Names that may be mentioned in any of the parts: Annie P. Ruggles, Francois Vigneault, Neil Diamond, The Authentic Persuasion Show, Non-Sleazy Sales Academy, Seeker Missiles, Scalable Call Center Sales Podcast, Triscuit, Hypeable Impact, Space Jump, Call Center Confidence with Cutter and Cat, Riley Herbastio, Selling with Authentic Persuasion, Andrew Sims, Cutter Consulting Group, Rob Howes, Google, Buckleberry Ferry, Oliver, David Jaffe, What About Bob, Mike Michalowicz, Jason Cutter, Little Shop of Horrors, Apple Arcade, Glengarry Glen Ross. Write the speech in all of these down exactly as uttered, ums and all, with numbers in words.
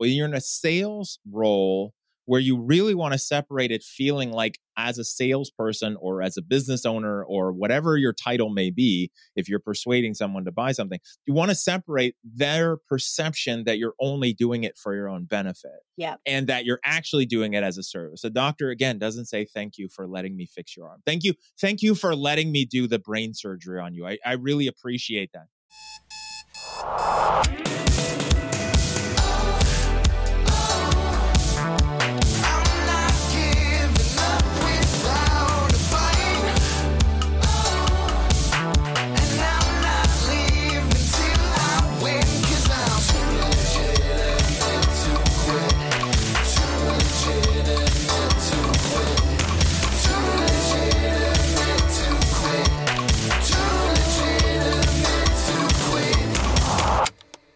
When you're in a sales role where you really want to separate it feeling like as a salesperson or as a business owner or whatever your title may be, if you're persuading someone to buy something, you want to separate their perception that you're only doing it for your own benefit. Yeah. And that you're actually doing it as a service. A doctor, again, doesn't say, thank you for letting me fix your arm. Thank you. Thank you for letting me do the brain surgery on you. I, I really appreciate that.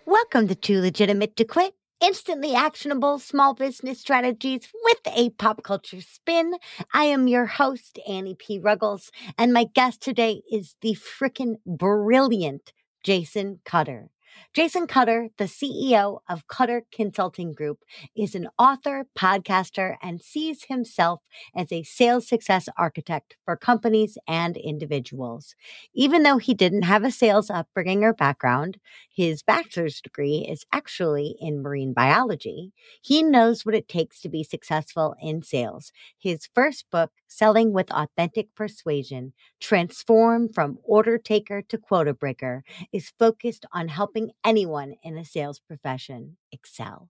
Welcome to Too Legitimate to Quit, instantly actionable small business strategies with a pop culture spin. I am your host, Annie P. Ruggles, and my guest today is the freaking brilliant Jason Cutter. Jason Cutter, the C E O of Cutter Consulting Group, is an author, podcaster, and sees himself as a sales success architect for companies and individuals. Even though he didn't have a sales upbringing or background, his bachelor's degree is actually in marine biology. He knows what it takes to be successful in sales. His first book, Selling with Authentic Persuasion, Transform from Order Taker to Quota Breaker, is focused on helping anyone in the sales profession excel.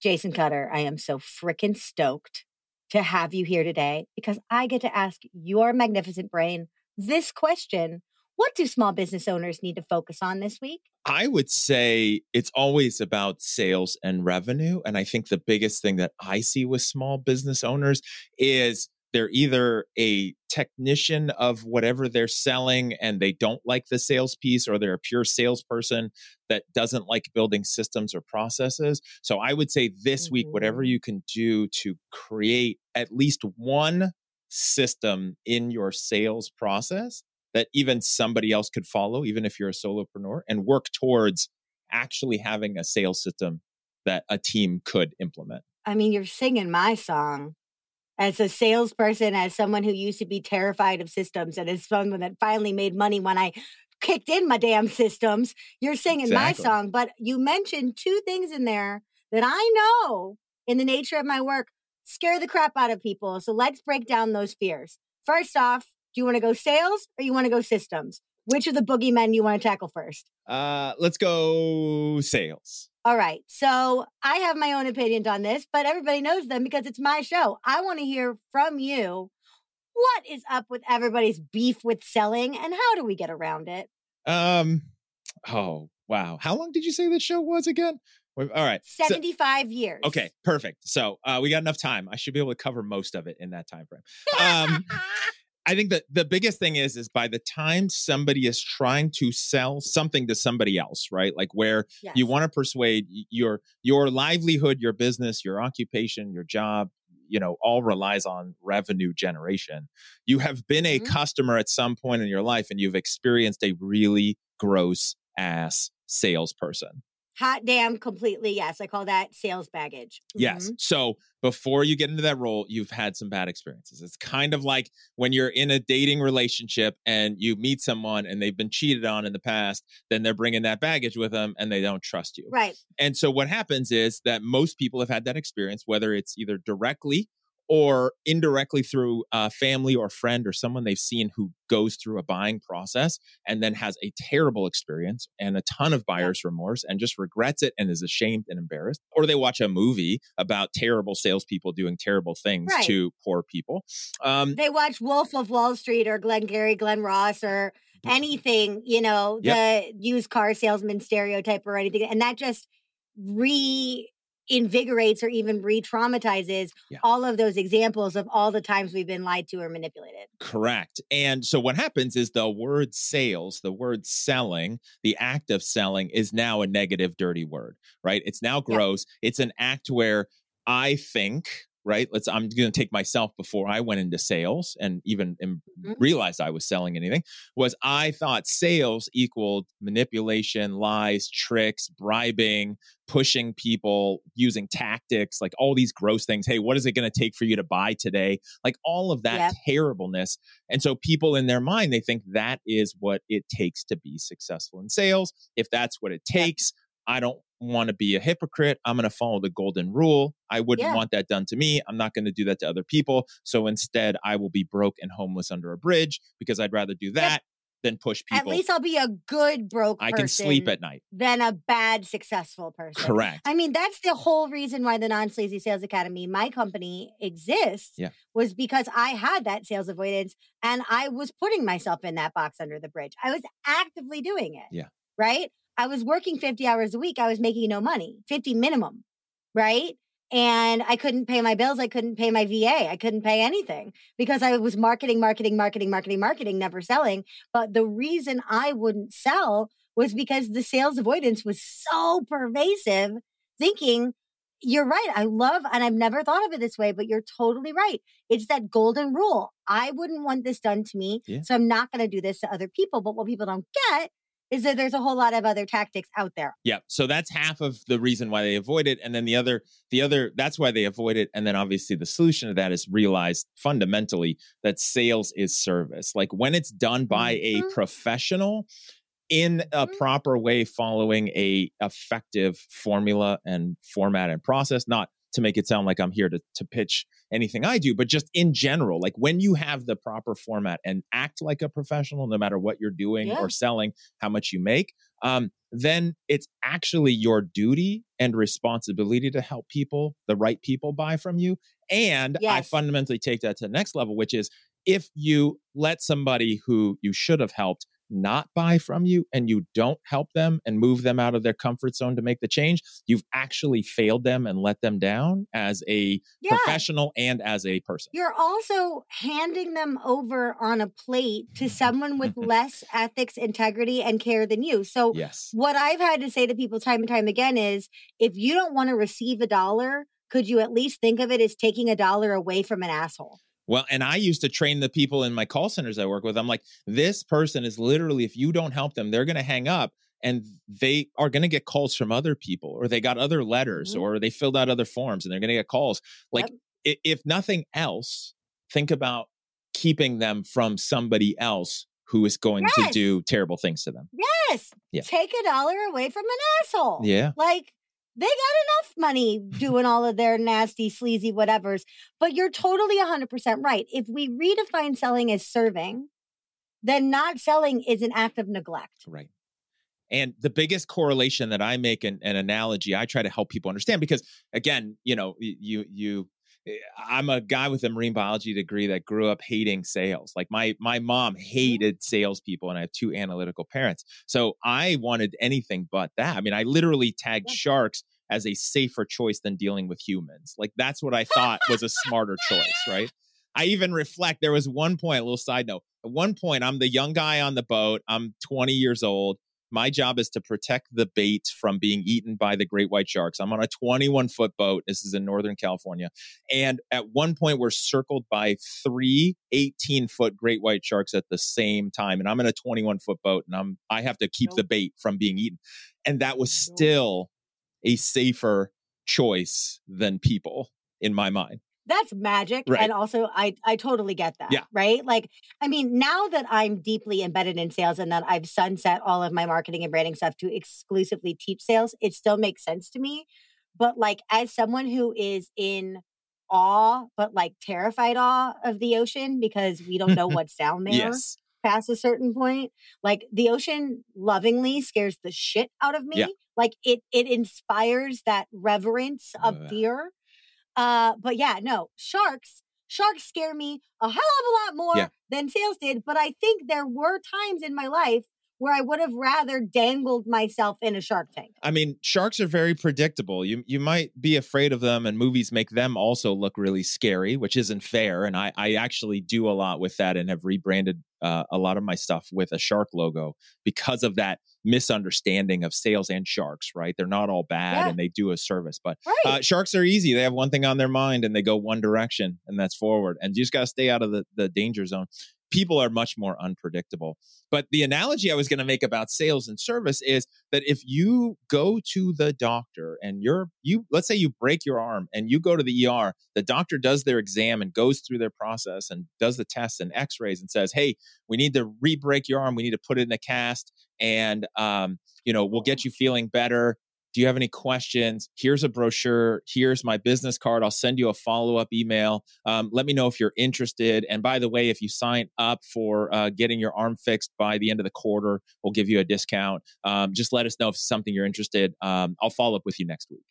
Jason Cutter, I am so freaking stoked to have you here today because I get to ask your magnificent brain this question. What do small business owners need to focus on this week? I would say it's always about sales and revenue. And I think the biggest thing that I see with small business owners is they're either a technician of whatever they're selling and they don't like the sales piece, or they're a pure salesperson that doesn't like building systems or processes. So I would say this mm-hmm. week, whatever you can do to create at least one system in your sales process that even somebody else could follow, even if you're a solopreneur, and work towards actually having a sales system that a team could implement. I mean, you're singing my song. As a salesperson, as someone who used to be terrified of systems, and as someone that finally made money when I kicked in my damn systems, you're singing exactly. my song. But you mentioned two things in there that I know in the nature of my work scare the crap out of people. So let's break down those fears. First off, do you want to go sales or you want to go systems? Which are the boogeymen you want to tackle first? Uh, let's go sales. All right. So I have my own opinions on this, but everybody knows them because it's my show. I want to hear from you. What is up with everybody's beef with selling and how do we get around it? Um. Oh, wow. How long did you say this show was again? All right. seventy-five so, years. Okay, perfect. So uh, we got enough time. I should be able to cover most of it in that time frame. Um I think that the biggest thing is, is by the time somebody is trying to sell something to somebody else, right? Like where yes. you want to persuade your, your livelihood, your business, your occupation, your job, you know, all relies on revenue generation. You have been a mm-hmm. customer at some point in your life and you've experienced a really gross ass salesperson. Hot damn, completely. Yes. I call that sales baggage. Mm-hmm. Yes. So before you get into that role, you've had some bad experiences. It's kind of like when you're in a dating relationship and you meet someone and they've been cheated on in the past, then they're bringing that baggage with them and they don't trust you. Right. And so what happens is that most people have had that experience, whether it's either directly or indirectly through a family or friend or someone they've seen who goes through a buying process and then has a terrible experience and a ton of buyer's remorse and just regrets it and is ashamed and embarrassed. Or they watch a movie about terrible salespeople doing terrible things right. to poor people. Um, they watch Wolf of Wall Street or Glengarry Glen Ross or anything, you know, yep. the used car salesman stereotype or anything. And that just re... invigorates or even re-traumatizes yeah. all of those examples of all the times we've been lied to or manipulated. Correct. And so what happens is the word sales, the word selling, the act of selling is now a negative, dirty word, right? It's now gross. Yeah. It's an act where I think right? Let's, I'm going to take myself before I went into sales and even and realized I was selling anything, was I thought sales equaled manipulation, lies, tricks, bribing, pushing people, using tactics, like all these gross things. Hey, what is it going to take for you to buy today? Like all of that yep. terribleness. And so people in their mind, they think that is what it takes to be successful in sales. If that's what it takes, I don't want to be a hypocrite. I'm going to follow the golden rule. I wouldn't yeah. want that done to me. I'm not going to do that to other people. So instead, I will be broke and homeless under a bridge because I'd rather do that yep. than push people. At least I'll be a good broke person. I can sleep at night. Than a bad successful person. Correct. I mean, that's the whole reason why the Non-Sleazy Sales Academy, my company, exists yeah. was because I had that sales avoidance and I was putting myself in that box under the bridge. I was actively doing it. Yeah. Right? I was working fifty hours a week. I was making no money, fifty minimum, right? And I couldn't pay my bills. I couldn't pay my V A. I couldn't pay anything because I was marketing, marketing, marketing, marketing, marketing, never selling. But the reason I wouldn't sell was because the sales avoidance was so pervasive, thinking, you're right. I love, and I've never thought of it this way, but you're totally right. It's that golden rule. I wouldn't want this done to me, yeah. so I'm not going to do this to other people. But what people don't get is that there's a whole lot of other tactics out there. Yeah. So that's half of the reason why they avoid it. And then the other, the other, that's why they avoid it. And then obviously the solution to that is realize fundamentally that sales is service. Like when it's done by mm-hmm. a professional in a mm-hmm. proper way, following a effective formula and format and process, not to make it sound like I'm here to, to pitch anything I do, but just in general, like when you have the proper format and act like a professional, no matter what you're doing yeah. or selling, how much you make, um, then it's actually your duty and responsibility to help people, the right people buy from you. And yes. I fundamentally take that to the next level, which is if you let somebody who you should have helped not buy from you and you don't help them and move them out of their comfort zone to make the change, you've actually failed them and let them down as a yeah. professional and as a person. You're also handing them over on a plate to someone with less ethics, integrity, and care than you. So yes. what I've had to say to people time and time again is, if you don't want to receive a dollar, could you at least think of it as taking a dollar away from an asshole? Well, and I used to train the people in my call centers I work with. I'm like, this person is literally, if you don't help them, they're going to hang up and they are going to get calls from other people, or they got other letters mm-hmm. or they filled out other forms and they're going to get calls. Like yep. if nothing else, think about keeping them from somebody else who is going yes. to do terrible things to them. Yes. Yeah. Take a dollar away from an asshole. Yeah. Like, they got enough money doing all of their nasty, sleazy whatevers. But you're totally one hundred percent right. If we redefine selling as serving, then not selling is an act of neglect. Right. And the biggest correlation that I make, an analogy I try to help people understand, because again, you know, you, you, I'm a guy with a marine biology degree that grew up hating sales. Like my my mom hated salespeople, and I have two analytical parents. So I wanted anything but that. I mean, I literally tagged yeah. sharks as a safer choice than dealing with humans. Like that's what I thought was a smarter choice, right? I even reflect, there was one point, a little side note. At one point, I'm the young guy on the boat. I'm twenty years old. My job is to protect the bait from being eaten by the great white sharks. I'm on a twenty-one foot boat. This is in Northern California. And at one point, we're circled by three eighteen foot great white sharks at the same time. And I'm in a twenty-one foot boat, and I'm, I have to keep nope. the bait from being eaten. And that was still a safer choice than people in my mind. That's magic. Right. And also, I, I totally get that, yeah. right? Like, I mean, now that I'm deeply embedded in sales and that I've sunset all of my marketing and branding stuff to exclusively teach sales, it still makes sense to me. But like, as someone who is in awe, but like terrified awe of the ocean, because we don't know what's down there yes. past a certain point, like the ocean lovingly scares the shit out of me. Yeah. Like it, it inspires that reverence of oh, fear. Uh, but yeah, no, sharks, sharks scare me a hell of a lot more yeah. than sales did. But I think there were times in my life where I would have rather dangled myself in a shark tank. I mean, sharks are very predictable. You you might be afraid of them, and movies make them also look really scary, which isn't fair. And I, I actually do a lot with that and have rebranded uh, a lot of my stuff with a shark logo because of that misunderstanding of sales and sharks, right? They're not all bad yeah. and they do a service, but right. uh, sharks are easy. They have one thing on their mind and they go one direction, and that's forward. And you just got to stay out of the, the danger zone. People are much more unpredictable. But the analogy I was going to make about sales and service is that if you go to the doctor and you're, you, let's say you break your arm and you go to the E R, the doctor does their exam and goes through their process and does the tests and x-rays and says, hey, we need to re-break your arm. We need to put it in a cast and, um, you know, we'll get you feeling better. Do you have any questions? Here's a brochure. Here's my business card. I'll send you a follow-up email. Um, let me know if you're interested. And by the way, if you sign up for uh, getting your arm fixed by the end of the quarter, we'll give you a discount. Um, just let us know if it's something you're interested. Um, I'll follow up with you next week,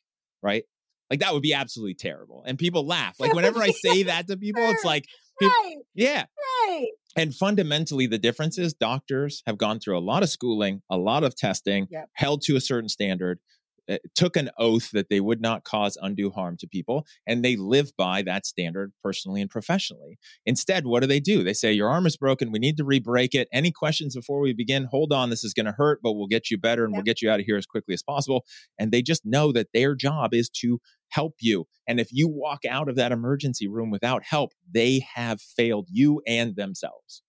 right? Like that would be absolutely terrible. And people laugh. Like whenever I say that to people, it's like, people, right. yeah. Right. And fundamentally, the difference is doctors have gone through a lot of schooling, a lot of testing, yep. held to a certain standard. It took an oath that they would not cause undue harm to people, and they live by that standard personally and professionally. Instead, what do they do? They say, your arm is broken. We need to re-break it. Any questions before we begin? Hold on. This is going to hurt, but we'll get you better and yeah. we'll get you out of here as quickly as possible. And they just know that their job is to help you. And if you walk out of that emergency room without help, they have failed you and themselves.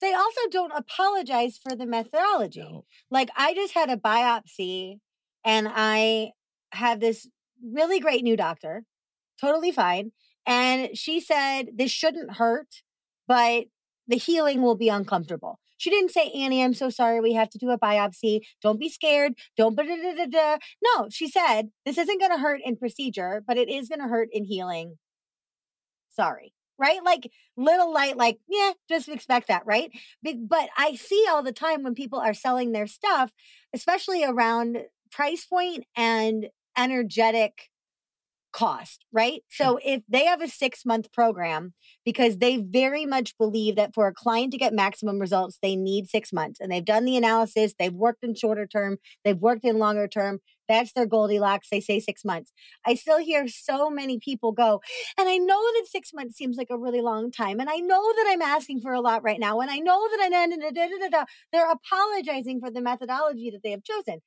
They also don't apologize for the methodology. No. Like I just had a biopsy. And I have this really great new doctor, totally fine. And she said, this shouldn't hurt, but the healing will be uncomfortable. She didn't say, Annie, I'm so sorry. We have to do a biopsy. Don't be scared. Don't. Ba-da-da-da-da. No, she said, this isn't going to hurt in procedure, but it is going to hurt in healing. Sorry. Right? Like little light, like, yeah, just expect that. Right. But I see all the time when people are selling their stuff, especially around price point and energetic cost, right? So if they have a six-month program, because they very much believe that for a client to get maximum results, they need six months. And they've done the analysis, they've worked in shorter term, they've worked in longer term. That's their Goldilocks. They say six months. I still hear so many people go, and I know that six months seems like a really long time. And I know that I'm asking for a lot right now. And I know that I'm, da, da, da, da, da. They're apologizing for the methodology that they have chosen.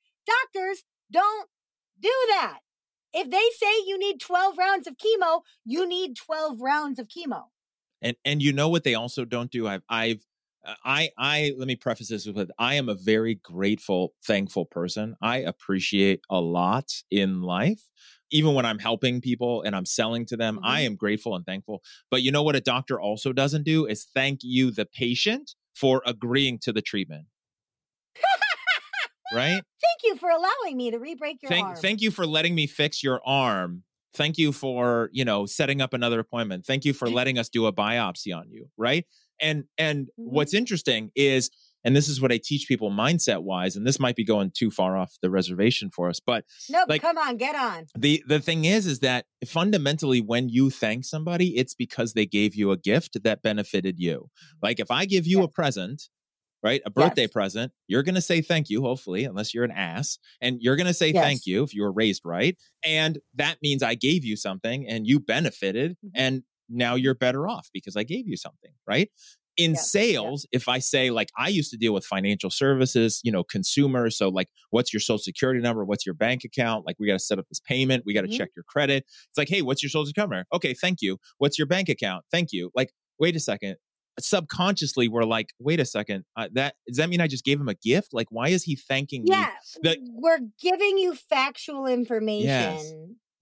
Doctors don't do that. If they say you need twelve rounds of chemo, you need twelve rounds of chemo. And and you know what they also don't do? I've I've I I let me preface this with I am a very grateful, thankful person. I appreciate a lot in life. Even when I'm helping people and I'm selling to them, mm-hmm. I am grateful and thankful. But you know what a doctor also doesn't do is thank you, the patient, for agreeing to the treatment. Right? Thank you for allowing me to re-break your thank, arm. Thank you for letting me fix your arm. Thank you for, you know, setting up another appointment. Thank you for letting us do a biopsy on you, right? And and mm-hmm. what's interesting is, and this is what I teach people mindset-wise, and this might be going too far off the reservation for us, but no, like, come on, get on. The the thing is, is that fundamentally, when you thank somebody, it's because they gave you a gift that benefited you. Like if I give you yes. a present, right? A birthday yes. present, you're going to say thank you, hopefully, unless you're an ass. And you're going to say yes. thank you if you were raised right. And that means I gave you something and you benefited. Mm-hmm. And now you're better off because I gave you something, right? In yes. sales, yes. if I say, like, I used to deal with financial services, you know, consumers. So like, what's your social security number? What's your bank account? Like, we got to set up this payment. We got to mm-hmm. check your credit. It's like, hey, what's your social security number? Okay, thank you. What's your bank account? Thank you. Like, wait a second. Subconsciously, we're like, wait a second, uh, that does that mean I just gave him a gift? Like, why is he thanking yeah, me? Yeah, the- we're giving you factual information. Yes.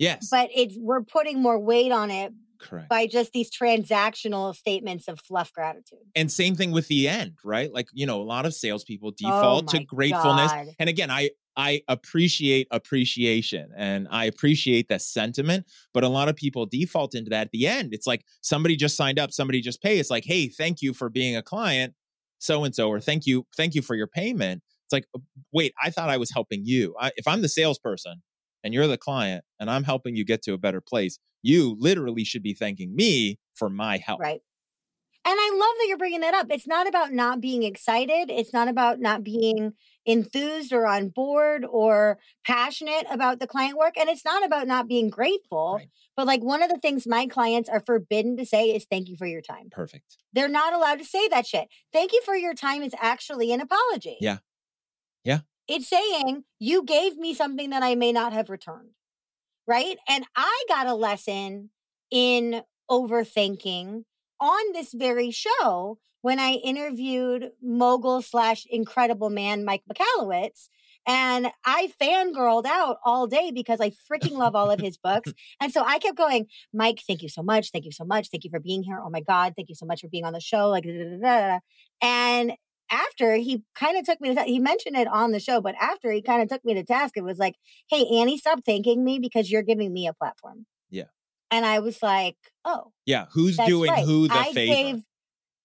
yes. But it's we're putting more weight on it Correct. By just these transactional statements of fluff gratitude. And same thing with the end, right? Like, you know, a lot of salespeople default oh to gratefulness. God. And again, I I appreciate appreciation and I appreciate that sentiment, but a lot of people default into that at the end. It's like somebody just signed up, somebody just paid. It's like, hey, thank you for being a client, so-and-so, or thank you, thank you for your payment. It's like, wait, I thought I was helping you. I, if I'm the salesperson and you're the client and I'm helping you get to a better place, you literally should be thanking me for my help. Right. And I love that you're bringing that up. It's not about not being excited. It's not about not being enthused or on board or passionate about the client work. And it's not about not being grateful. Right. But like one of the things my clients are forbidden to say is thank you for your time. Perfect. They're not allowed to say that shit. Thank you for your time is actually an apology. Yeah. Yeah. It's saying you gave me something that I may not have returned. Right. And I got a lesson in overthinking on this very show when I interviewed mogul slash incredible man, Mike Michalowicz. And I fangirled out all day because I freaking love all of his books. And so I kept going, Mike, thank you so much. Thank you so much. Thank you for being here. Oh my God. Thank you so much for being on the show. Like, da, da, da, da. And after he kind of took me to, ta- he mentioned it on the show, but after he kind of took me to task, it was like, hey, Annie, stop thanking me because you're giving me a platform. Yeah. And I was like, oh. Yeah, who's doing right. who the I favor? I gave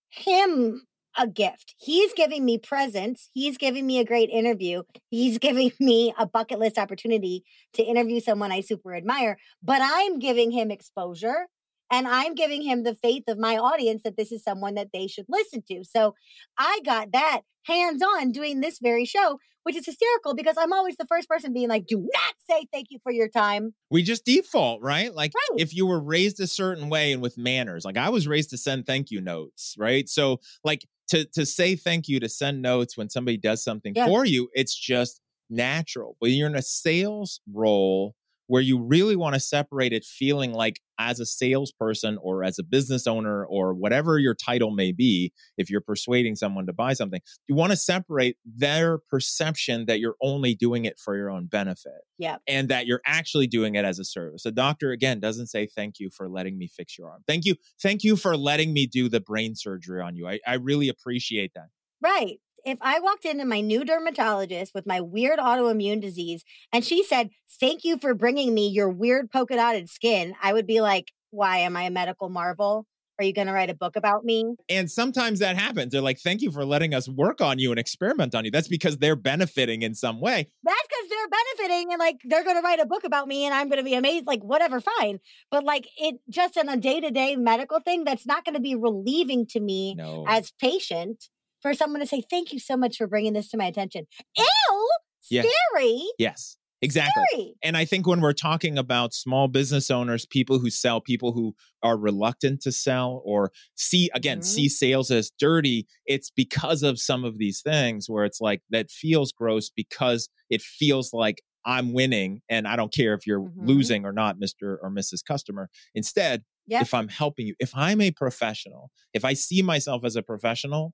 him a gift. He's giving me presents. He's giving me a great interview. He's giving me a bucket list opportunity to interview someone I super admire. But I'm giving him exposure. And I'm giving him the faith of my audience that this is someone that they should listen to. So I got that hands-on doing this very show, which is hysterical because I'm always the first person being like, do not say thank you for your time. We just default, right? Like right. If you were raised a certain way and with manners, like I was raised to send thank you notes, right? So like to, to say thank you, to send notes when somebody does something yeah. for you, it's just natural. But you're in a sales role where you really want to separate it feeling like as a salesperson or as a business owner or whatever your title may be, if you're persuading someone to buy something, you want to separate their perception that you're only doing it for your own benefit. Yeah. And that you're actually doing it as a service. A doctor, again, doesn't say, thank you for letting me fix your arm. Thank you. Thank you for letting me do the brain surgery on you. I, I really appreciate that. Right. If I walked into my new dermatologist with my weird autoimmune disease and she said, thank you for bringing me your weird polka dotted skin, I would be like, why am I a medical marvel? Are you going to write a book about me? And sometimes that happens. They're like, thank you for letting us work on you and experiment on you. That's because they're benefiting in some way. That's because they're benefiting and like, they're going to write a book about me and I'm going to be amazed, like whatever, fine. But like it just in a day-to-day medical thing, that's not going to be relieving to me no. as patient. For someone to say, thank you so much for bringing this to my attention. Ew, yeah. Scary. Yes, exactly. Scary. And I think when we're talking about small business owners, people who sell, people who are reluctant to sell or see, again, mm-hmm. see sales as dirty, it's because of some of these things where it's like, that feels gross because it feels like I'm winning and I don't care if you're mm-hmm. losing or not, Mister or Missus Customer. Instead, yep. if I'm helping you, if I'm a professional, if I see myself as a professional,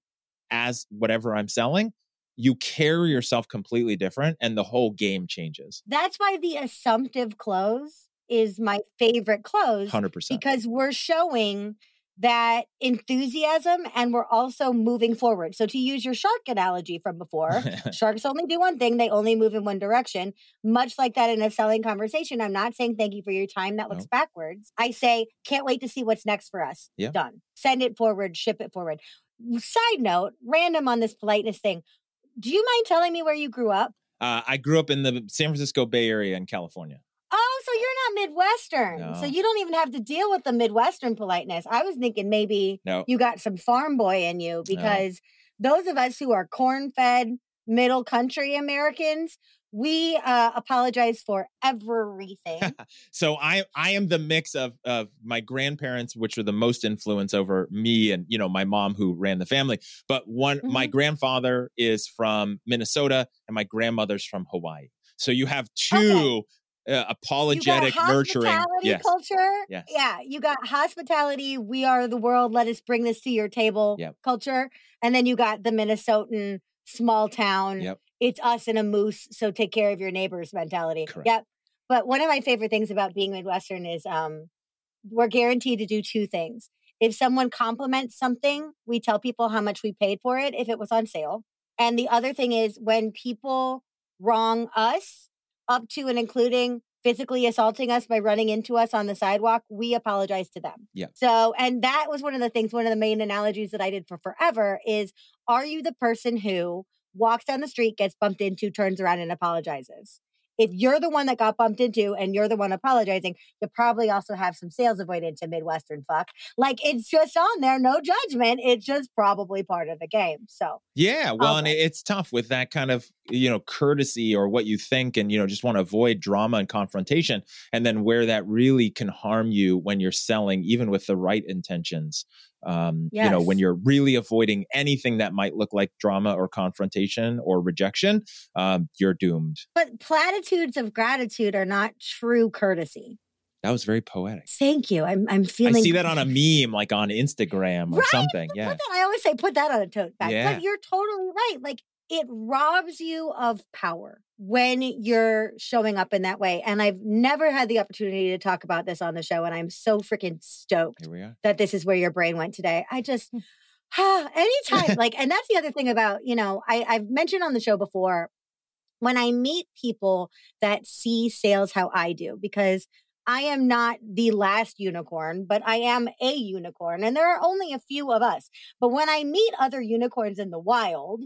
as whatever I'm selling, you carry yourself completely different and the whole game changes. That's why the assumptive close is my favorite close. one hundred percent. Because we're showing that enthusiasm and we're also moving forward. So to use your shark analogy from before, sharks only do one thing. They only move in one direction. Much like that in a selling conversation, I'm not saying thank you for your time. That looks no. backwards. I say, can't wait to see what's next for us. Yeah. Done. Send it forward, ship it forward. Side note, random on this politeness thing. Do you mind telling me where you grew up? Uh, I grew up in the San Francisco Bay Area in California. Oh, so you're not Midwestern. No. So you don't even have to deal with the Midwestern politeness. I was thinking maybe no. you got some farm boy in you because no. those of us who are corn-fed middle country Americans, we uh, apologize for everything. So I, I am the mix of, of my grandparents, which were the most influence over me and, you know, my mom who ran the family. But one, mm-hmm. my grandfather is from Minnesota and my grandmother's from Hawaii. So you have two okay. uh, apologetic, you got nurturing. Hospitality yes. culture. Yes. Yeah. You got hospitality. We are the world. Let us bring this to your table yep. culture. And then you got the Minnesotan small town. Yep. It's us and a moose, so take care of your neighbors mentality. Correct. Yep. But one of my favorite things about being Midwestern is um, we're guaranteed to do two things. If someone compliments something, we tell people how much we paid for it if it was on sale. And the other thing is when people wrong us, up to and including physically assaulting us by running into us on the sidewalk, we apologize to them. Yeah. So, and that was one of the things, one of the main analogies that I did for forever is, are you the person who walks down the street, gets bumped into, turns around and apologizes? if you're the one that got bumped into and you're the one apologizing, you probably also have some sales avoidance to Midwestern fuck. Like, it's just on there. No judgment. It's just probably part of the game. So, yeah. Well, okay. And it's tough with that kind of, you know, courtesy or what you think and, you know, just want to avoid drama and confrontation. And then where that really can harm you when you're selling, even with the right intentions. Um, yes. You know, when you're really avoiding anything that might look like drama or confrontation or rejection, um, you're doomed. But platitudes of gratitude are not true courtesy. That was very poetic. Thank you. I'm I'm feeling. I see that on a meme, like on Instagram or right? something. But yeah. That, I always say, put that on a tote bag. Yeah. But you're totally right. Like, it robs you of power when you're showing up in that way. And I've never had the opportunity to talk about this on the show. And I'm so freaking stoked that this is where your brain went today. I just, ah, anytime, like, and that's the other thing about, you know, I, I've mentioned on the show before, when I meet people that see sales how I do, because I am not the last unicorn, but I am a unicorn. And there are only a few of us. But when I meet other unicorns in the wild,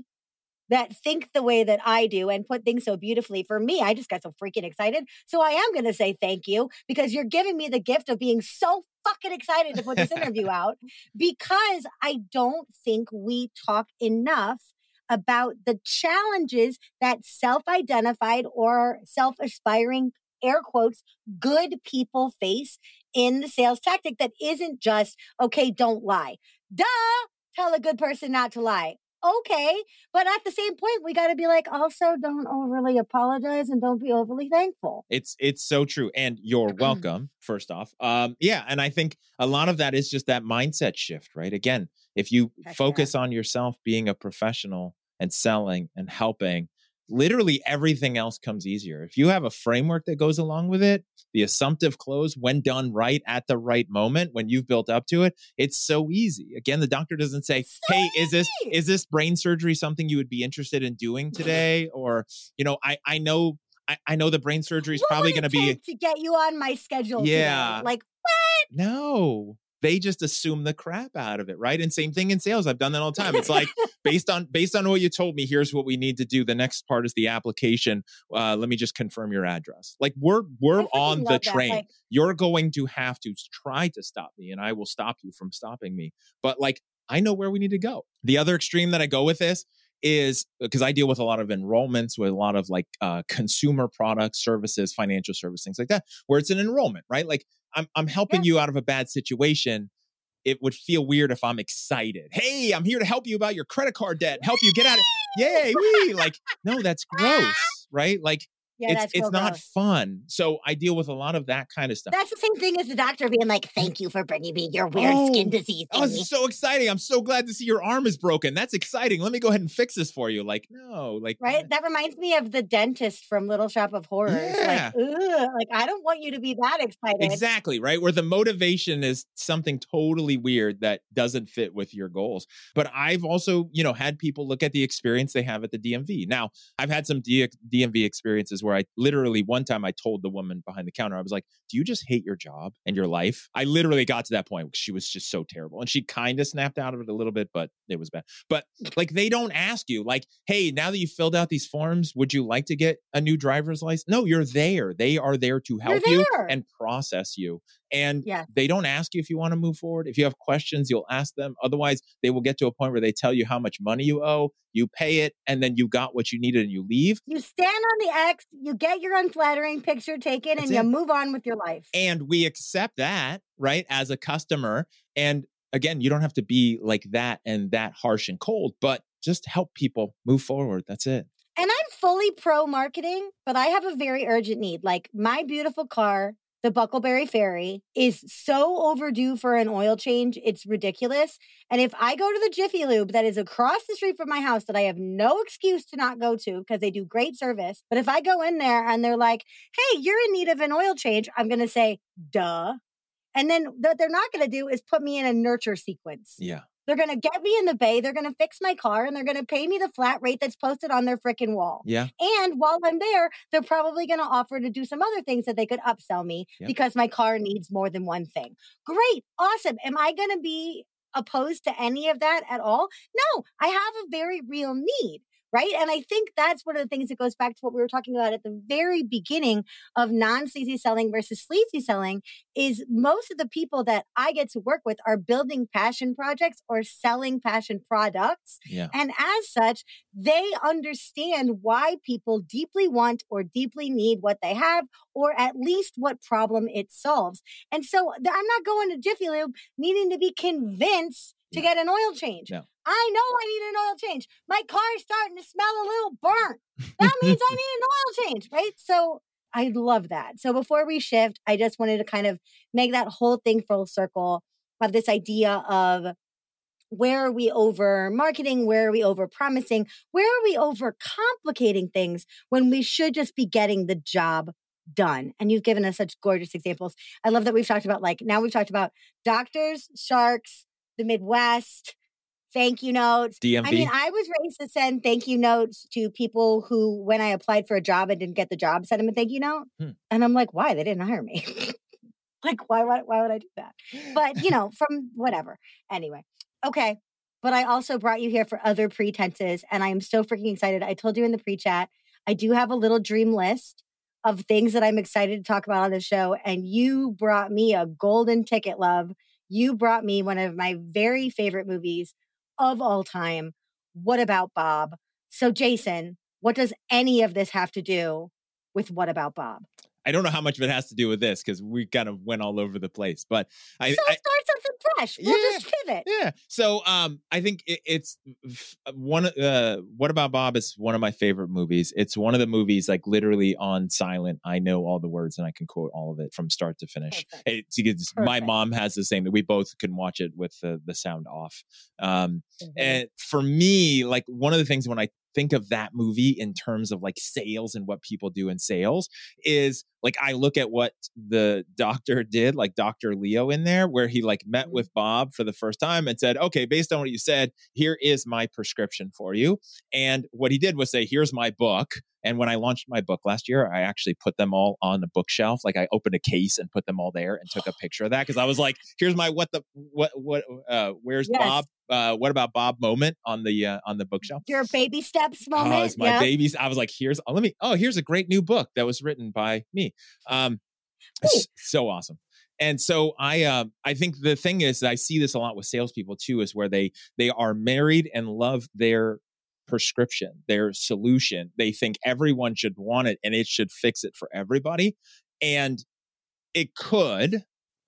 that think the way that I do and put things so beautifully for me, I just got so freaking excited. So I am going to say thank you, because you're giving me the gift of being so fucking excited to put this interview out, because I don't think we talk enough about the challenges that self-identified or self-aspiring, air quotes, good people face in the sales tactic that isn't just, okay, don't lie. Duh, tell a good person not to lie. Okay. But at the same point, we got to be like, also don't overly apologize and don't be overly thankful. It's, it's so true. And you're welcome, first off. Um, yeah. And I think a lot of that is just that mindset shift, right? Again, if you Heck focus yeah. on yourself being a professional and selling and helping, literally everything else comes easier. If you have a framework that goes along with it, the assumptive close, when done right at the right moment, when you've built up to it, it's so easy. Again, the doctor doesn't say, so hey, easy. is this is this brain surgery something you would be interested in doing today? Or, you know, I, I know I, I know the brain surgery is probably going to be to get you on my schedule. Yeah. Today? Like, what? No. They just assume the crap out of it, right? And same thing in sales. I've done that all the time. It's like, based on based on what you told me, here's what we need to do. The next part is the application. Uh, let me just confirm your address. Like, we're we're on the train. Like, you're going to have to try to stop me, and I will stop you from stopping me. But like, I know where we need to go. The other extreme that I go with this is, because I deal with a lot of enrollments, with a lot of like uh, consumer products, services, financial service, things like that, where it's an enrollment, right? Like, I'm I'm helping yeah. you out of a bad situation. It would feel weird if I'm excited. Hey, I'm here to help you about your credit card debt, help you get out of it. Yay, wee. Like, no, that's gross, right? Like, yeah, it's, it's not gross. Fun. So I deal with a lot of that kind of stuff. That's the same thing as the doctor being like, thank you for bringing me your weird oh, skin disease. Oh, it's so exciting. I'm so glad to see your arm is broken. That's exciting. Let me go ahead and fix this for you. Like, no. like Right? That reminds me of the dentist from Little Shop of Horrors. Yeah. Like, ugh, like, I don't want you to be that excited. Exactly, right? Where the motivation is something totally weird that doesn't fit with your goals. But I've also, you know, had people look at the experience they have at the D M V. Now, I've had some D M V experiences where where I literally, one time I told the woman behind the counter, I was like, do you just hate your job and your life? I literally got to that point. She was just so terrible. And she kind of snapped out of it a little bit, but it was bad. But like, they don't ask you like, hey, now that you filled out these forms, would you like to get a new driver's license? No, you're there. They are there to help you and process you. And yeah. they don't ask you if you want to move forward. If you have questions, you'll ask them. Otherwise, they will get to a point where they tell you how much money you owe, you pay it, and then you got what you needed and you leave. You stand on the X, you get your unflattering picture taken, That's and it. you move on with your life. And we accept that, right, as a customer. And again, you don't have to be like that and that harsh and cold, but just help people move forward. That's it. And I'm fully pro marketing, but I have a very urgent need. Like, my beautiful car, the Buckleberry Ferry, is so overdue for an oil change. It's ridiculous. And if I go to the Jiffy Lube that is across the street from my house that I have no excuse to not go to because they do great service, but if I go in there and they're like, hey, you're in need of an oil change, I'm going to say, duh. And then what they're not going to do is put me in a nurture sequence. Yeah. They're going to get me in the bay. They're going to fix my car and they're going to pay me the flat rate that's posted on their freaking wall. Yeah. And while I'm there, they're probably going to offer to do some other things that they could upsell me yep. because my car needs more than one thing. Great. Awesome. Am I going to be opposed to any of that at all? No, I have a very real need. right? And I think that's one of the things that goes back to what we were talking about at the very beginning of non-sleazy selling versus sleazy selling is most of the people that I get to work with are building passion projects or selling passion products. Yeah. And as such, they understand why people deeply want or deeply need what they have, or at least what problem it solves. And so I'm not going to Jiffy Lube needing to be convinced to get an oil change. No. I know I need an oil change. My car's starting to smell a little burnt. That means I need an oil change, right? So I love that. So before we shift, I just wanted to kind of make that whole thing full circle of this idea of where are we over marketing? Where are we over promising? Where are we over complicating things when we should just be getting the job done? And you've given us such gorgeous examples. I love that we've talked about, like, now we've talked about doctors, sharks, the Midwest, thank you notes. D M V. I mean, I was raised to send thank you notes to people who, when I applied for a job and didn't get the job, sent them a thank you note. Hmm. And I'm like, why? They didn't hire me. Like, why, why, why would I do that? But, you know, from whatever. Anyway. Okay. But I also brought you here for other pretenses. And I am so freaking excited. I told you in the pre-chat, I do have a little dream list of things that I'm excited to talk about on the show. And you brought me a golden ticket, love. You brought me one of my very favorite movies of all time, What About Bob? So Jason, what does any of this have to do with What About Bob? I don't know how much of it has to do with this because we kind of went all over the place, but I, so I start something fresh. We'll yeah, just pivot. Yeah. So um, I think it, it's one. Uh, What About Bob is one of my favorite movies. It's one of the movies, like, literally on silent, I know all the words and I can quote all of it from start to finish. It, it's, my mom has the same. We both can watch it with the, the sound off. Um, mm-hmm. And for me, like, one of the things when I think of that movie in terms of, like, sales and what people do in sales is, like, I look at what the doctor did, like Doctor Leo in there, where he, like, met with Bob for the first time and said, okay, based on what you said, here is my prescription for you. And what he did was say, here's my book. And when I launched my book last year, I actually put them all on the bookshelf. Like, I opened a case and put them all there and took a picture of that. Cause I was like, here's my, what the, what, what, uh, where's yes. Bob? Uh, what about Bob moment on the, uh, on the bookshelf? Your baby steps moment. Oh, it's my yeah. babies. I was like, here's, oh, let me, oh, here's a great new book that was written by me. Um, Ooh. So awesome. And so I, um, I think the thing is, I see this a lot with salespeople too, is where they, they are married and love their prescription, their solution. They think everyone should want it and it should fix it for everybody. And it could,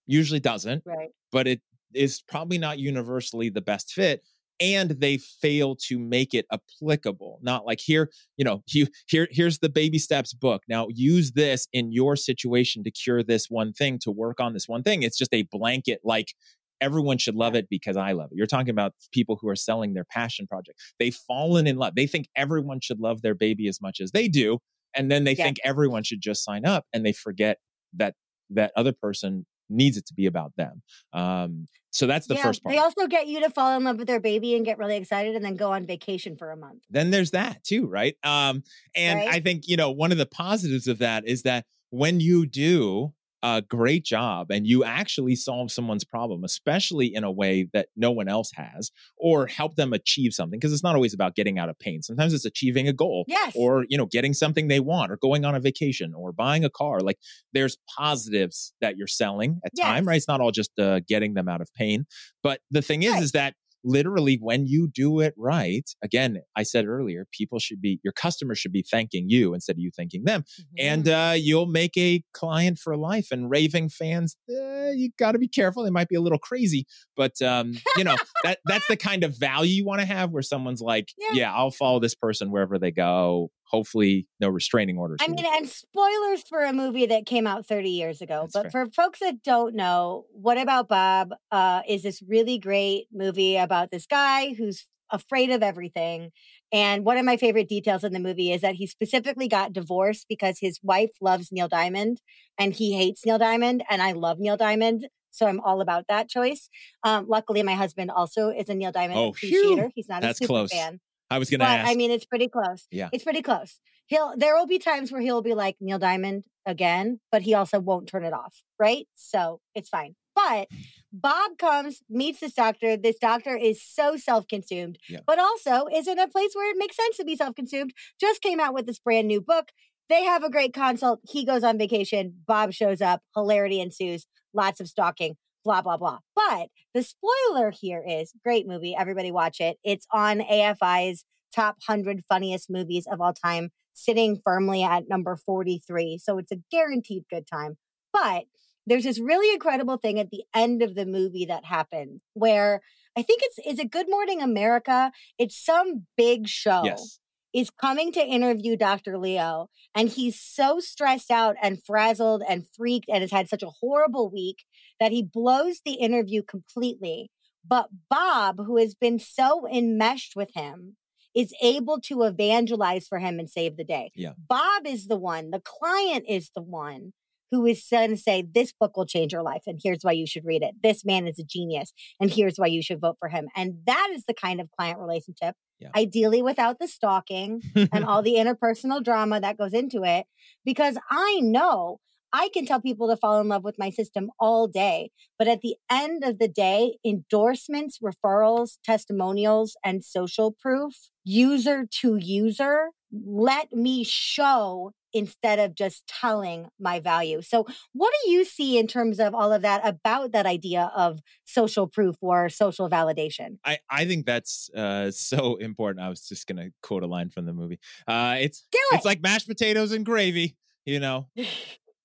usually doesn't, right. But it is probably not universally the best fit. And they fail to make it applicable. Not like, here, you know, you, here, here's the baby steps book. Now use this in your situation to cure this one thing, to work on this one thing. It's just a blanket, like, everyone should love it because I love it. You're talking about people who are selling their passion project. They've fallen in love. They think everyone should love their baby as much as they do. And then they yeah. think everyone should just sign up, and they forget that that other person needs it to be about them. Um, so that's the yeah, first part. They also get you to fall in love with their baby and get really excited and then go on vacation for a month. Then there's that too, right? Um, and right? I think, you know, one of the positives of that is that when you do a great job and you actually solve someone's problem, especially in a way that no one else has, or help them achieve something. Because it's not always about getting out of pain. Sometimes it's achieving a goal yes. or, you know, getting something they want, or going on a vacation, or buying a car. Like, there's positives that you're selling at yes. time, right? It's not all just uh, getting them out of pain. But the thing is, right. is that literally when you do it right, again, I said earlier, people should be, your customers should be thanking you instead of you thanking them. Mm-hmm. And uh, you'll make a client for life. And raving fans, uh, you got to be careful. They might be a little crazy, but um, you know, that that's the kind of value you want to have, where someone's like, yeah. yeah, I'll follow this person wherever they go. Hopefully no restraining orders. I mean, and spoilers for a movie that came out thirty years ago. That's but fair. For folks that don't know, What About Bob uh, is this really great movie about this guy who's afraid of everything. And one of my favorite details in the movie is that he specifically got divorced because his wife loves Neil Diamond and he hates Neil Diamond. And I love Neil Diamond. So I'm all about that choice. Um, luckily, my husband also is a Neil Diamond oh, appreciator. Phew. He's not That's a super close. Fan. I was going to ask. I mean, it's pretty close. Yeah. It's pretty close. He'll, there will be times where he'll be like, Neil Diamond again, but he also won't turn it off. Right. So it's fine. But Bob comes, meets this doctor. This doctor is so self-consumed, yeah. but also is in a place where it makes sense to be self-consumed. Just came out with this brand new book. They have a great consult. He goes on vacation. Bob shows up. Hilarity ensues. Lots of stalking. Blah, blah, blah. But the spoiler here is, great movie. Everybody watch it. It's on A F I's top one hundred funniest movies of all time, sitting firmly at number forty-three. So it's a guaranteed good time. But there's this really incredible thing at the end of the movie that happens where I think it's, is it Good Morning America? It's some big show. Yes. Is coming to interview Doctor Leo, and he's so stressed out and frazzled and freaked and has had such a horrible week that he blows the interview completely. But Bob, who has been so enmeshed with him, is able to evangelize for him and save the day. Yeah. Bob is the one, the client is the one who is going to say, this book will change your life, and here's why you should read it. This man is a genius, and here's why you should vote for him. And that is the kind of client relationship, yeah. ideally without the stalking and all the interpersonal drama that goes into it, because I know I can tell people to fall in love with my system all day, but at the end of the day, endorsements, referrals, testimonials, and social proof, user to user, let me show instead of just telling my value. So what do you see in terms of all of that about that idea of social proof or social validation? I, I think that's uh, so important. I was just going to quote a line from the movie. Uh, it's it. It's like mashed potatoes and gravy, you know?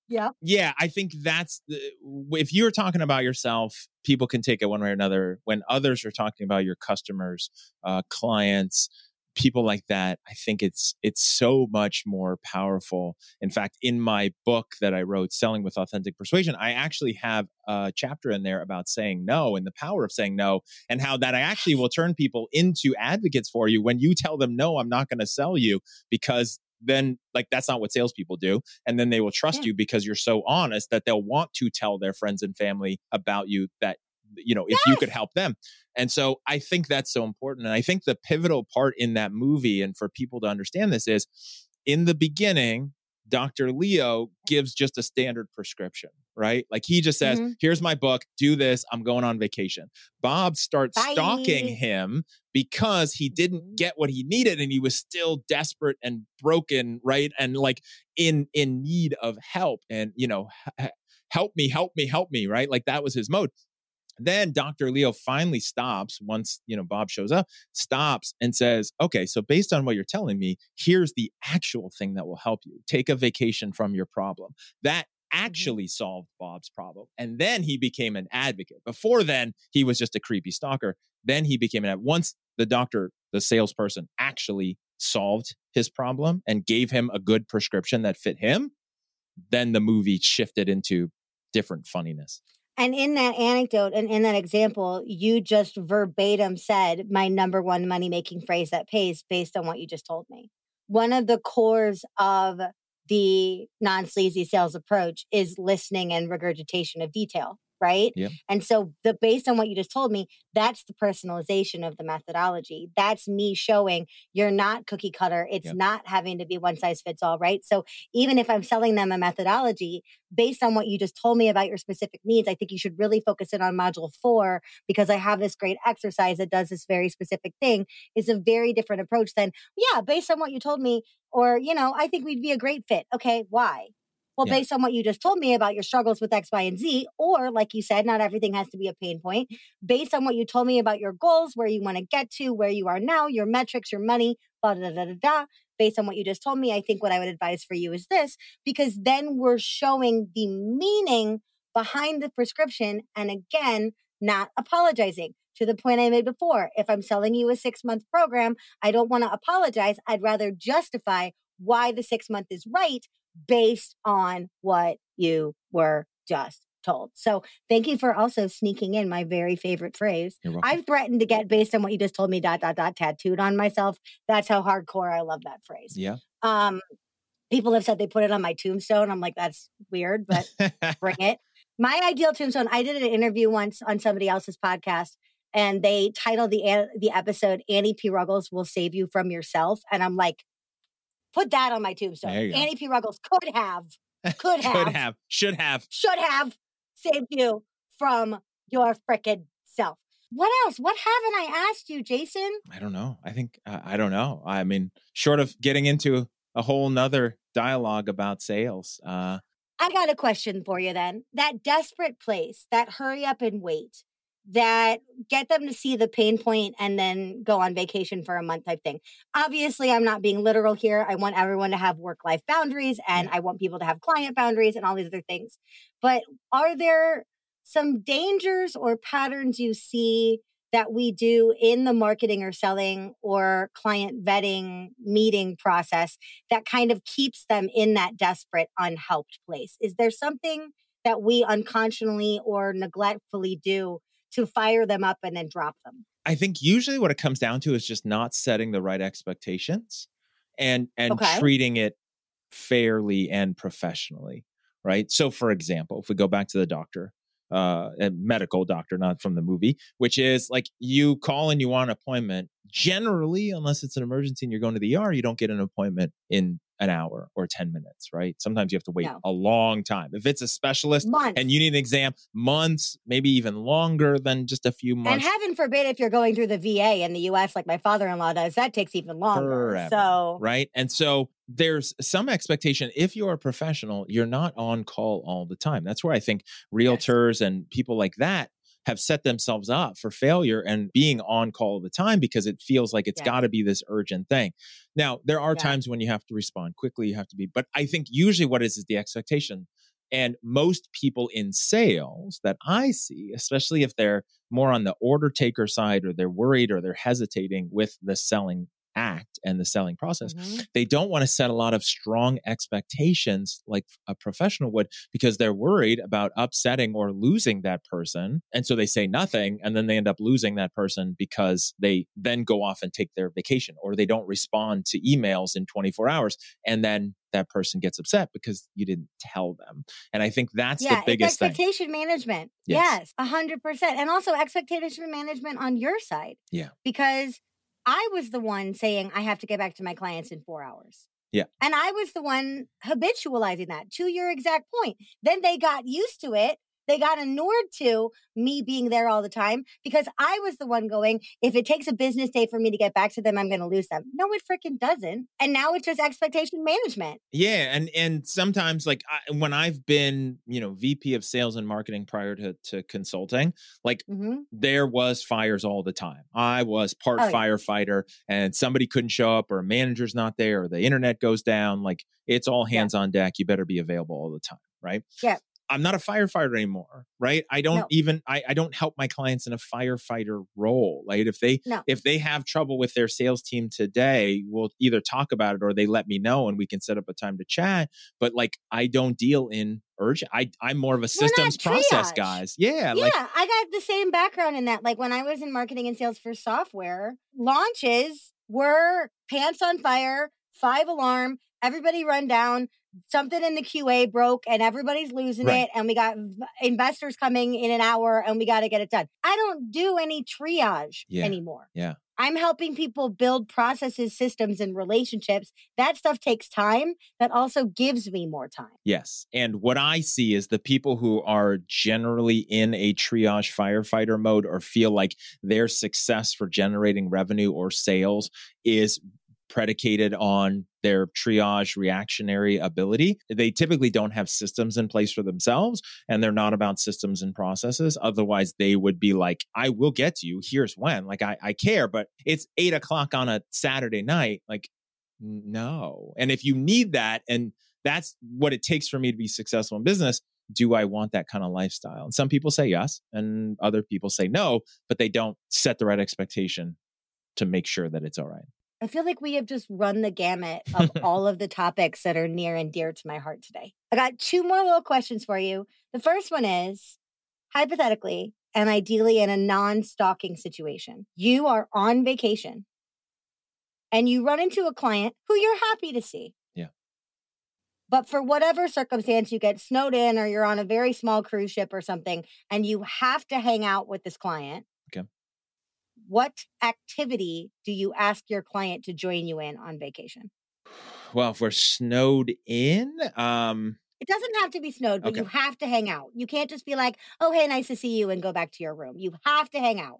Yeah. Yeah. I think that's the, if you're talking about yourself, people can take it one way or another. When others are talking about your customers, uh, clients, people like that, I think it's it's so much more powerful. In fact, in my book that I wrote, Selling with Authentic Persuasion, I actually have a chapter in there about saying no and the power of saying no and how that actually will turn people into advocates for you when you tell them, no, I'm not going to sell you, because then like that's not what salespeople do. And then they will trust yeah. you because you're so honest that they'll want to tell their friends and family about you that you know, yes. if you could help them. And so I think that's so important. And I think the pivotal part in that movie, and for people to understand this, is in the beginning, Doctor Leo gives just a standard prescription, right? Like he just says, mm-hmm. here's my book, do this, I'm going on vacation. Bob starts Bye. stalking him because he didn't get what he needed and he was still desperate and broken, right? And like in in need of help and, you know, help me, help me, help me, right? Like that was his mode. Then Doctor Leo finally stops once, you know, Bob shows up, stops and says, okay, so based on what you're telling me, here's the actual thing that will help you. Take a vacation from your problem. That actually solved Bob's problem. And then he became an advocate. Before then, he was just a creepy stalker. Then he became an advocate. Once the doctor, the salesperson, actually solved his problem and gave him a good prescription that fit him, then the movie shifted into different funniness. And in that anecdote and in that example, you just verbatim said my number one money-making phrase that pays based on what you just told me. One of the cores of the non-sleazy sales approach is listening and regurgitation of detail, right? Yeah. And so the based on what you just told me, that's the personalization of the methodology. That's me showing you're not cookie cutter. It's yeah. not having to be one size fits all, right? So even if I'm selling them a methodology, based on what you just told me about your specific needs, I think you should really focus in on module four because I have this great exercise that does this very specific thing. It's a very different approach than, yeah, based on what you told me, or, you know, I think we'd be a great fit. Okay, why? Well, yeah. based on what you just told me about your struggles with X, Y, and Z, or like you said, not everything has to be a pain point. Based on what you told me about your goals, where you want to get to, where you are now, your metrics, your money, blah, da, da, da, da. Based on what you just told me, I think what I would advise for you is this, because then we're showing the meaning behind the prescription. And again, not apologizing. To the point I made before, if I'm selling you a six-month program, I don't want to apologize. I'd rather justify why the six-month is right based on what you were just told. So thank you for also sneaking in my very favorite phrase. I've threatened to get based on what you just told me, dot, dot, dot, tattooed on myself. That's how hardcore I love that phrase. Yeah. Um, people have said they put it on my tombstone. I'm like, that's weird, but bring it. My ideal tombstone, I did an interview once on somebody else's podcast, and they titled the, the episode, Annie P. Ruggles Will Save You From Yourself. And I'm like, put that on my tombstone. Annie P. Ruggles could have, could have, could have, should have, should have saved you from your frickin' self. What else? What haven't I asked you, Jason? I don't know. I think, uh, I don't know. I mean, short of getting into a whole nother dialogue about sales. Uh, I got a question for you then. That desperate place, that hurry up and wait, that get them to see the pain point and then go on vacation for a month type thing. Obviously, I'm not being literal here. I want everyone to have work-life boundaries and I want people to have client boundaries and all these other things. But are there some dangers or patterns you see that we do in the marketing or selling or client vetting meeting process that kind of keeps them in that desperate, unhelped place? Is there something that we unconsciously or neglectfully do to fire them up and then drop them? I think usually what it comes down to is just not setting the right expectations and, and okay. treating it fairly and professionally, right? So for example, if we go back to the doctor, Uh, a medical doctor, not from the movie, which is like you call and you want an appointment. Generally, unless it's an emergency and you're going to the E R, you don't get an appointment in an hour or ten minutes, right? Sometimes you have to wait no. a long time. If it's a specialist months. And you need an exam, months, maybe even longer than just a few months. And heaven forbid if you're going through the V A in the U S like my father-in-law does, that takes even longer. Forever, so right? And so there's some expectation. If you're a professional, you're not on call all the time. That's where I think realtors yes. and people like that have set themselves up for failure and being on call all the time because it feels like it's yeah. got to be this urgent thing. Now, there are yeah. times when you have to respond quickly, you have to be, but I think usually what is is the expectation. And most people in sales that I see, especially if they're more on the order taker side or they're worried or they're hesitating with the selling act and the selling process. Mm-hmm. They don't want to set a lot of strong expectations like a professional would because they're worried about upsetting or losing that person. And so they say nothing and then they end up losing that person because they then go off and take their vacation or they don't respond to emails in twenty-four hours. And then that person gets upset because you didn't tell them. And I think that's yeah, the biggest thing. Yeah, expectation management. Yes, yes one hundred percent. And also expectation management on your side. Yeah. Because I was the one saying I have to get back to my clients in four hours. Yeah. And I was the one habitualizing that to your exact point. Then they got used to it. They got inured to me being there all the time because I was the one going, if it takes a business day for me to get back to them, I'm going to lose them. No, it freaking doesn't. And now it's just expectation management. Yeah. And and sometimes like I, when I've been, you know, V P of sales and marketing prior to, to consulting, like mm-hmm. there was fires all the time. I was part oh, firefighter yeah. and somebody couldn't show up or a manager's not there or the internet goes down. Like it's all hands yeah. on deck. You better be available all the time. Right. Yeah. I'm not a firefighter anymore, right? I don't no. even, I, I don't help my clients in a firefighter role, right? If they, no. if they have trouble with their sales team today, we'll either talk about it or they let me know and we can set up a time to chat. But like, I don't deal in urgent. I, I'm more of a systems process, guys. Yeah. Yeah. Like, I got the same background in that. Like when I was in marketing and sales for software, launches were pants on fire, five alarm, everybody run down. Something in the Q A broke and everybody's losing right. it. And we got investors coming in an hour and we got to get it done. I don't do any triage yeah. anymore. Yeah. I'm helping people build processes, systems, and relationships. That stuff takes time. That also gives me more time. Yes. And what I see is the people who are generally in a triage firefighter mode or feel like their success for generating revenue or sales is predicated on their triage reactionary ability. They typically don't have systems in place for themselves, and they're not about systems and processes. Otherwise, they would be like, I will get to you. Here's when. Like, I, I care, but it's eight o'clock on a Saturday night. Like, no. And if you need that, and that's what it takes for me to be successful in business, do I want that kind of lifestyle? And some people say yes, and other people say no, but they don't set the right expectation to make sure that it's all right. I feel like we have just run the gamut of all of the topics that are near and dear to my heart today. I got two more little questions for you. The first one is, hypothetically, and ideally in a non-stalking situation, you are on vacation and you run into a client who you're happy to see. Yeah. But for whatever circumstance, you get snowed in or you're on a very small cruise ship or something, and you have to hang out with this client. Okay. What activity do you ask your client to join you in on vacation? Well, if we're snowed in, um, It doesn't have to be snowed, but okay. You have to hang out. You can't just be like, oh, hey, nice to see you, and go back to your room. You have to hang out.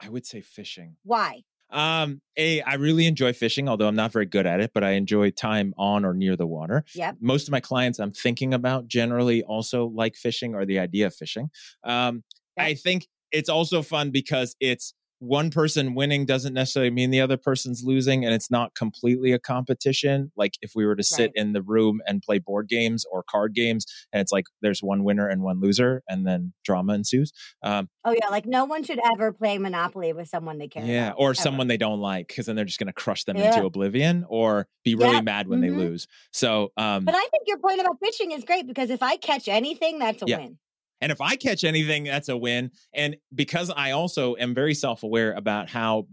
I would say fishing. Why? Um, A, I really enjoy fishing, although I'm not very good at it, but I enjoy time on or near the water. Yep. Most of my clients I'm thinking about generally also like fishing or the idea of fishing. Um, yep. I think it's also fun because it's one person winning doesn't necessarily mean the other person's losing, and it's not completely a competition. Like if we were to sit right. in the room and play board games or card games, and it's like there's one winner and one loser, and then drama ensues. Um, Oh yeah, like no one should ever play Monopoly with someone they care yeah, about. Yeah, or ever. Someone they don't like, because then they're just going to crush them yeah. into oblivion or be really yeah. mad when mm-hmm. they lose. So, um, but I think your point about pitching is great, because if I catch anything, that's a yeah. win. And if I catch anything, that's a win. And because I also am very self-aware about how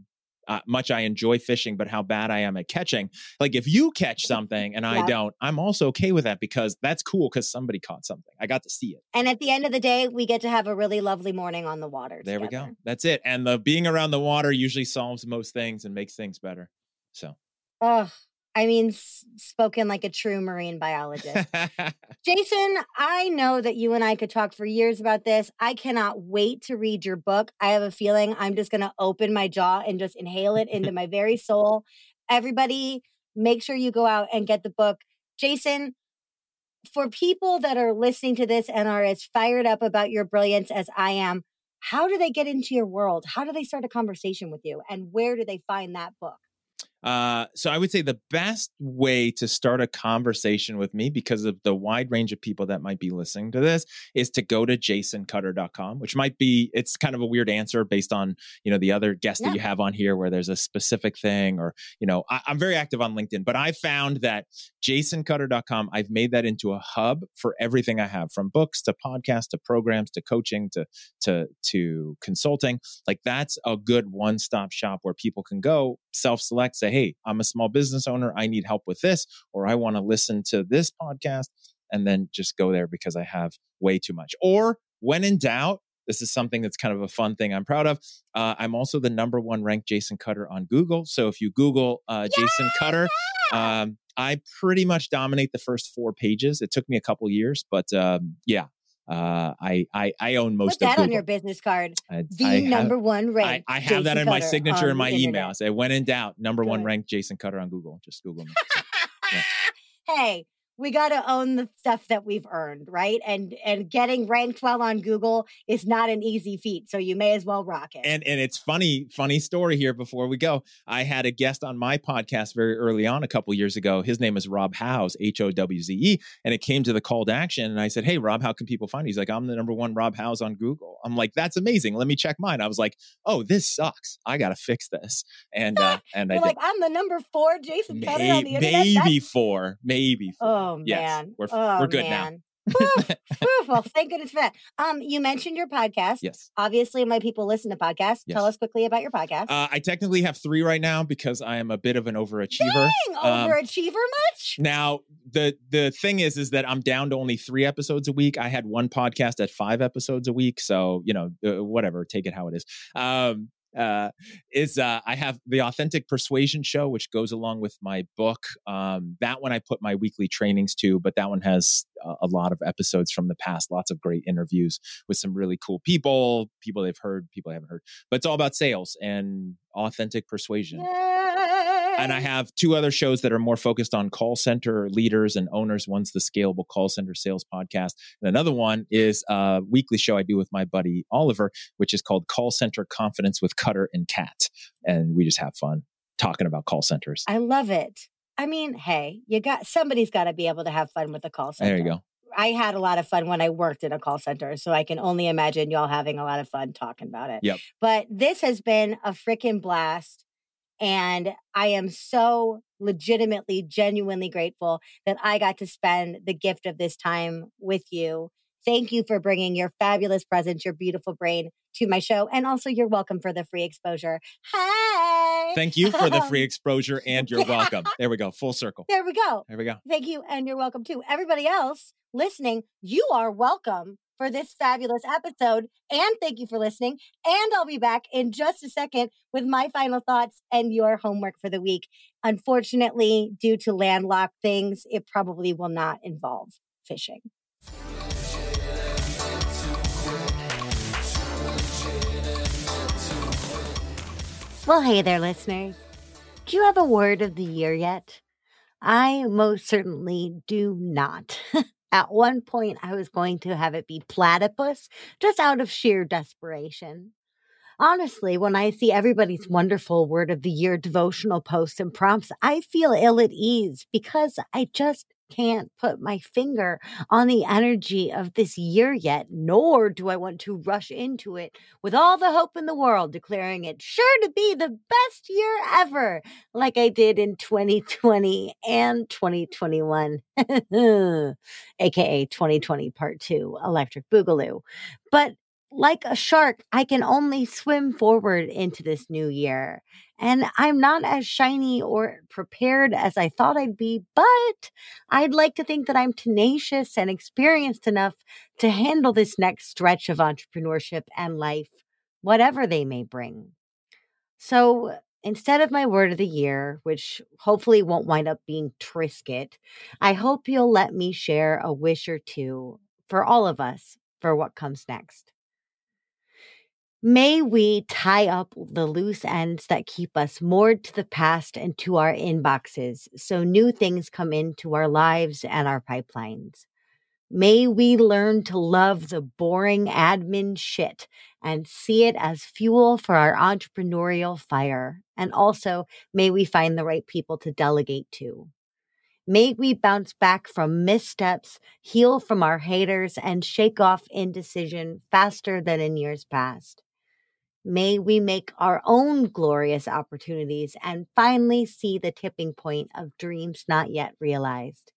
uh, much I enjoy fishing, but how bad I am at catching. Like if you catch something and I yeah. don't, I'm also okay with that, because that's cool, because somebody caught something. I got to see it. And at the end of the day, we get to have a really lovely morning on the water. There together. We go. That's it. And the being around the water usually solves most things and makes things better. So. Oh. I mean, s- spoken like a true marine biologist. Jason, I know that you and I could talk for years about this. I cannot wait to read your book. I have a feeling I'm just going to open my jaw and just inhale it into my very soul. Everybody, make sure you go out and get the book. Jason, for people that are listening to this and are as fired up about your brilliance as I am, how do they get into your world? How do they start a conversation with you? And where do they find that book? Uh, so I would say the best way to start a conversation with me, because of the wide range of people that might be listening to this, is to go to jason cutter dot com, which might be, it's kind of a weird answer based on, you know, the other guests yeah. that you have on here where there's a specific thing, or, you know, I, I'm very active on LinkedIn, but I found that jason cutter dot com, I've made that into a hub for everything I have, from books to podcasts, to programs, to coaching, to, to, to consulting. Like that's a good one-stop shop where people can go self-select, say, hey, I'm a small business owner. I need help with this, or I want to listen to this podcast, and then just go there, because I have way too much. Or when in doubt, this is something that's kind of a fun thing I'm proud of. Uh, I'm also the number one ranked Jason Cutter on Google. So if you Google uh, Jason yeah! Cutter, um, I pretty much dominate the first four pages. It took me a couple years, but um, yeah. Uh, I, I, I own most Put of Google. Put that on your business card. I, the I number have, one ranked I, I have Jason that in Cutter my signature in my email. Say, when in doubt, number Go one ahead. ranked Jason Cutter on Google. Just Google me. So, yeah. Hey, we got to own the stuff that we've earned, right? And and getting ranked well on Google is not an easy feat. So you may as well rock it. And and it's funny, funny story here before we go. I had a guest on my podcast very early on a couple years ago. His name is Rob Howes, H O W Z E. And it came to the call to action. And I said, hey, Rob, how can people find you? He's like, I'm the number one Rob Howes on Google. I'm like, that's amazing. Let me check mine. I was like, oh, this sucks. I got to fix this. And uh, and I like, did. I'm the number four Jason Cutter on the internet. Maybe that's- four. Maybe four. Oh. Oh, man. Yes, we're, oh, we're good man. now. Woof, woof. Well, thank goodness for that. Um, you mentioned your podcast. Yes. Obviously, my people listen to podcasts. Yes. Tell us quickly about your podcast. Uh, I technically have three right now, because I am a bit of an overachiever. Dang, overachiever um, much? Now, the the thing is, is that I'm down to only three episodes a week. I had one podcast at five episodes a week. So, you know, uh, whatever. Take it how it is. Um Uh, is uh, I have The Authentic Persuasion Show, which goes along with my book. Um, that one I put my weekly trainings to, but that one has a, a lot of episodes from the past, lots of great interviews with some really cool people, people they've heard, people I haven't heard. But it's all about sales and authentic persuasion. Yay! And I have two other shows that are more focused on call center leaders and owners. One's the Scalable Call Center Sales Podcast. And another one is a weekly show I do with my buddy Oliver, which is called Call Center Confidence with Cutter and Cat. And we just have fun talking about call centers. I love it. I mean, hey, you got somebody's got to be able to have fun with a call center. There you go. I had a lot of fun when I worked in a call center, so I can only imagine y'all having a lot of fun talking about it. Yep. But this has been a freaking blast, and I am so legitimately, genuinely grateful that I got to spend the gift of this time with you. Thank you for bringing your fabulous presence, your beautiful brain to my show. And also, you're welcome for the free exposure. Hi. Thank you for the free exposure, and you're welcome. There we go. Full circle. There we go. There we go. Thank you. And you're welcome too. Everybody else listening, you are welcome for this fabulous episode. And thank you for listening. And I'll be back in just a second with my final thoughts and your homework for the week. Unfortunately, due to landlocked things, it probably will not involve fishing. Well, hey there, listeners. Do you have a word of the year yet? I most certainly do not. At one point, I was going to have it be platypus, just out of sheer desperation. Honestly, when I see everybody's wonderful word of the year devotional posts and prompts, I feel ill at ease because I just can't put my finger on the energy of this year yet, nor do I want to rush into it with all the hope in the world, declaring it sure to be the best year ever, like I did in twenty twenty and twenty twenty-one, aka twenty twenty Part two, Electric Boogaloo. But like a shark, I can only swim forward into this new year. And I'm not as shiny or prepared as I thought I'd be, but I'd like to think that I'm tenacious and experienced enough to handle this next stretch of entrepreneurship and life, whatever they may bring. So instead of my word of the year, which hopefully won't wind up being Triscuit, I hope you'll let me share a wish or two for all of us for what comes next. May we tie up the loose ends that keep us moored to the past and to our inboxes so new things come into our lives and our pipelines. May we learn to love the boring admin shit and see it as fuel for our entrepreneurial fire. And also, may we find the right people to delegate to. May we bounce back from missteps, heal from our haters, and shake off indecision faster than in years past. May we make our own glorious opportunities and finally see the tipping point of dreams not yet realized.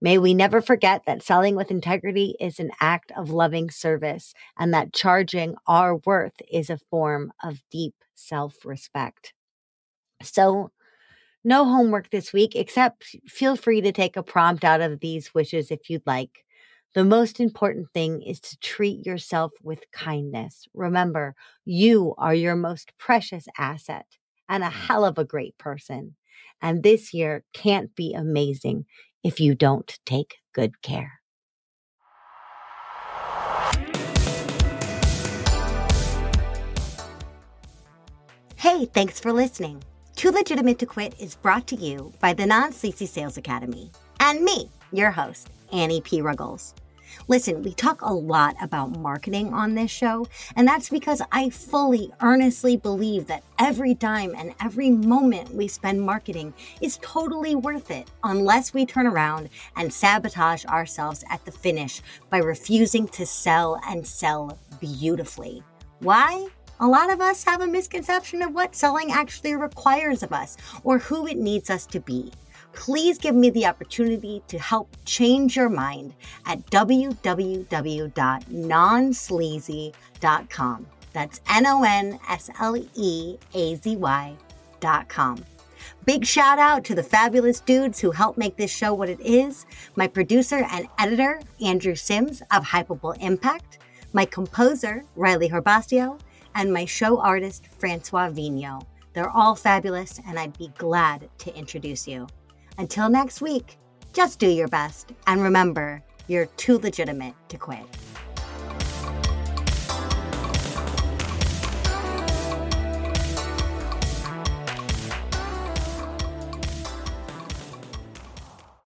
May we never forget that selling with integrity is an act of loving service and that charging our worth is a form of deep self-respect. So, no homework this week, except feel free to take a prompt out of these wishes if you'd like. The most important thing is to treat yourself with kindness. Remember, you are your most precious asset and a hell of a great person. And this year can't be amazing if you don't take good care. Hey, thanks for listening. Too Legitimate to Quit is brought to you by the Non-Sleazy Sales Academy and me, your host, Annie P. Ruggles. Listen, we talk a lot about marketing on this show, and that's because I fully, earnestly believe that every dime and every moment we spend marketing is totally worth it unless we turn around and sabotage ourselves at the finish by refusing to sell and sell beautifully. Why? A lot of us have a misconception of what selling actually requires of us or who it needs us to be. Please give me the opportunity to help change your mind at w w w dot non sleazy dot com. That's N O N S L E A Z Y dot com. Big shout out to the fabulous dudes who helped make this show what it is. My producer and editor, Andrew Sims of Hypeable Impact. My composer, Riley Herbastio. And my show artist, Francois Vigneault. They're all fabulous, and I'd be glad to introduce you. Until next week, just do your best, and remember, you're too legitimate to quit.